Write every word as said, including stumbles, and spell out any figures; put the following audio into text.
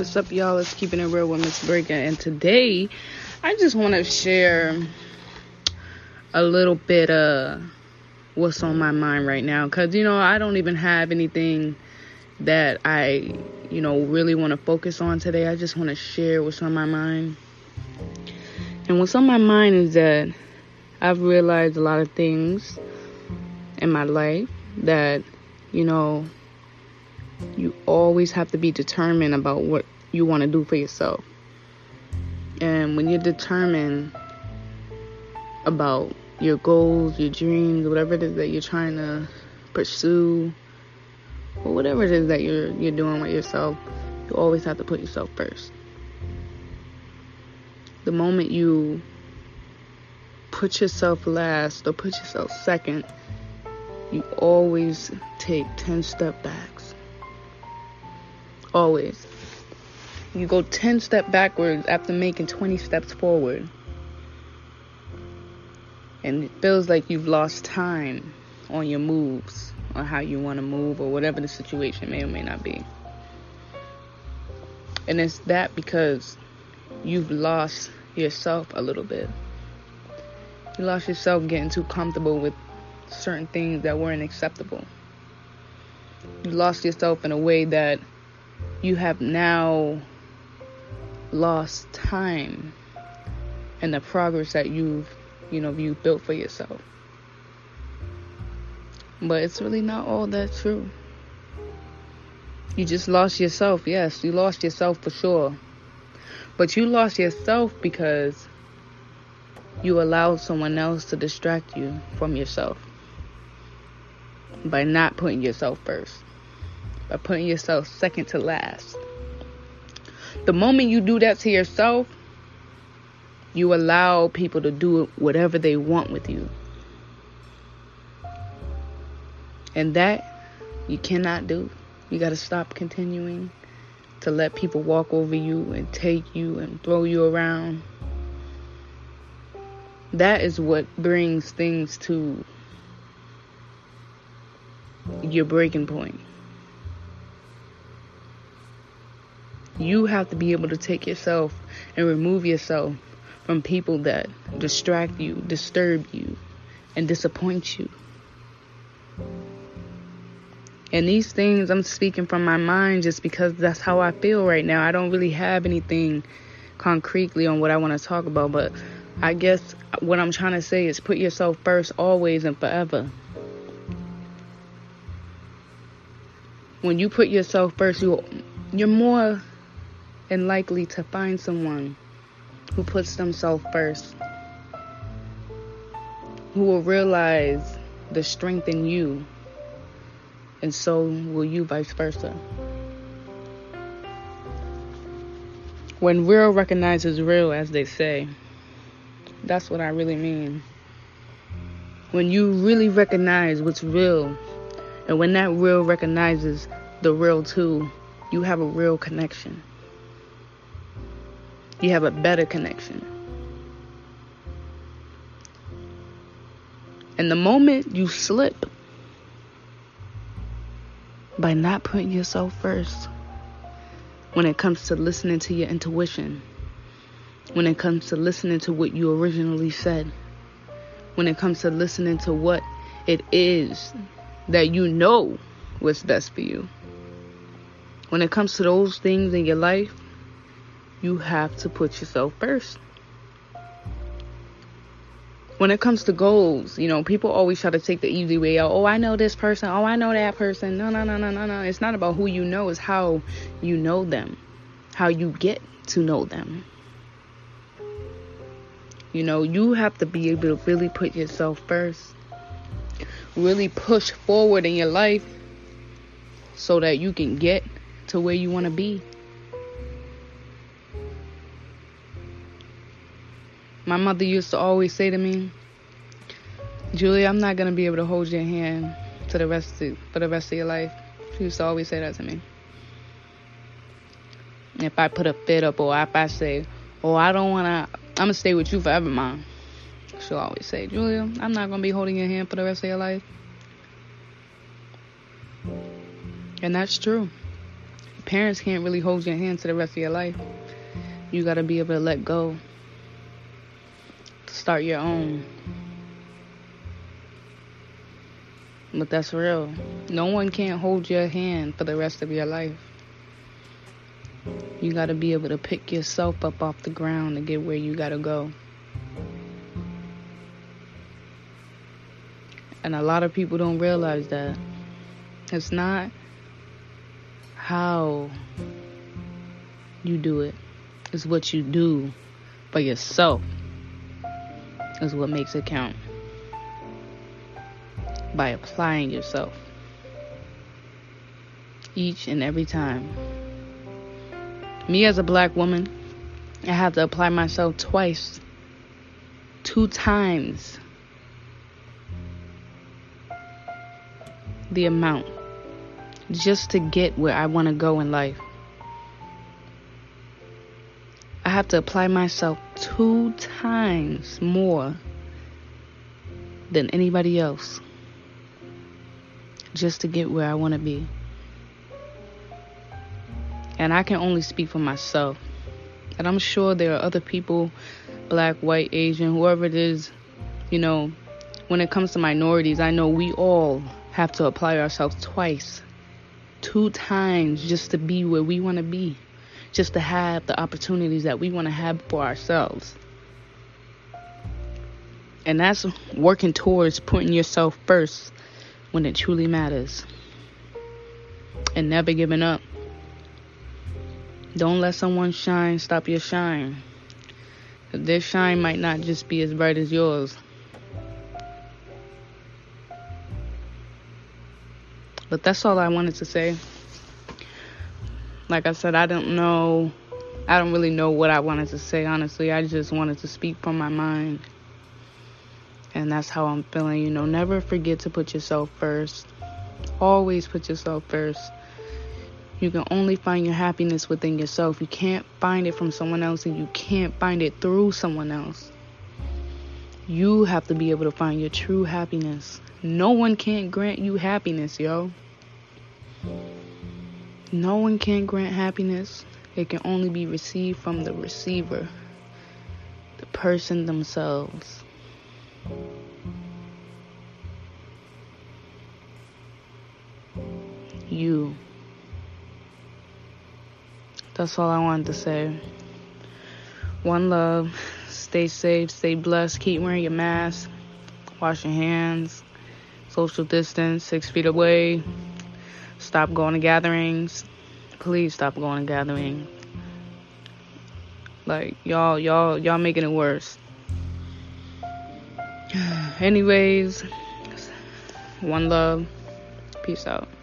What's up, y'all? It's Keeping It Real with Miss Briga, and today I just want to share a little bit of what's on my mind right now, because, you know, I don't even have anything that I, you know, really want to focus on today. I just want to share what's on my mind. And what's on my mind is that I've realized a lot of things in my life that, you know, you always have to be determined about what you want to do for yourself. And when you're determined about your goals, your dreams, whatever it is that you're trying to pursue, or whatever it is that you're you're doing with yourself, you always have to put yourself first. The moment you put yourself last or put yourself second, you always take ten step backs. Always. You go ten steps backwards after making twenty steps forward. And it feels like you've lost time on your moves, on how you want to move, or whatever the situation may or may not be. And it's that because you've lost yourself a little bit. You lost yourself getting too comfortable with certain things that weren't acceptable. You lost yourself in a way that you have now lost time and the progress that you've, you know, you've built for yourself. But it's really not all that true. You just lost yourself. Yes, you lost yourself for sure. But you lost yourself because you allowed someone else to distract you from yourself by not putting yourself first, by putting yourself second to last. The moment you do that to yourself, you allow people to do whatever they want with you. And that you cannot do. You got to stop continuing to let people walk over you and take you and throw you around. That is what brings things to your breaking point. You have to be able to take yourself and remove yourself from people that distract you, disturb you, and disappoint you. And these things, I'm speaking from my mind just because that's how I feel right now. I don't really have anything concretely on what I want to talk about, but I guess what I'm trying to say is put yourself first always and forever. When you put yourself first, you, you're more and likely to find someone who puts themselves first, who will realize the strength in you, and so will you, vice versa. When real recognizes real, as they say, that's what I really mean. When you really recognize what's real, and when that real recognizes the real too, you have a real connection. You have a better connection. And the moment you slip by not putting yourself first, when it comes to listening to your intuition, when it comes to listening to what you originally said, when it comes to listening to what it is that you know what's best for you, when it comes to those things in your life, you have to put yourself first. When it comes to goals, you know, people always try to take the easy way out. Oh, I know this person. Oh, I know that person. No, no, no, no, no, no. It's not about who you know. It's how you know them, how you get to know them. You know, you have to be able to really put yourself first, really push forward in your life so that you can get to where you want to be. My mother used to always say to me, Julia, I'm not going to be able to hold your hand to the rest of, for the rest of your life. She used to always say that to me. If I put a fit up, or if I say, oh, I don't want to, I'm going to stay with you forever, Mom. She'll always say, Julia, I'm not going to be holding your hand for the rest of your life. And that's true. parents can't really hold your hand to the rest of your life. You gotta be able to let go. Start your own. But that's real. No one can't hold your hand for the rest of your life. You gotta be able to pick yourself up off the ground and get where you gotta go. And a lot of people don't realize that. It's not how you do it. It's what you do for yourself is what makes it count. By applying yourself each and every time. Me as a black woman, I have to apply myself twice, two times the amount just to get where I want to go in life. I have to apply myself two times more than anybody else just to get where I want to be. And I can only speak for myself. And I'm sure there are other people, black, white, Asian, whoever it is, you know, when it comes to minorities, I know we all have to apply ourselves twice, two times just to be where we want to be, just to have the opportunities that we want to have for ourselves. And that's working towards putting yourself first when it truly matters. And never giving up. Don't let someone shine stop your shine. Their shine might not just be as bright as yours. But that's all I wanted to say. Like I said, I don't know. I don't really know what I wanted to say, honestly. I just wanted to speak from my mind. And that's how I'm feeling, you know. Never forget to put yourself first. Always put yourself first. You can only find your happiness within yourself. You can't find it from someone else, and you can't find it through someone else. You have to be able to find your true happiness. No one can't grant you happiness, yo. No one can grant happiness. It can only be received from the receiver, the person themselves. You. That's all I wanted to say. One love. Stay safe. Stay blessed. Keep wearing your mask. Wash your hands. Social distance, six feet away. Stop going to gatherings. Please stop going to gatherings. Like, y'all, y'all, y'all making it worse. Anyways, one love. Peace out.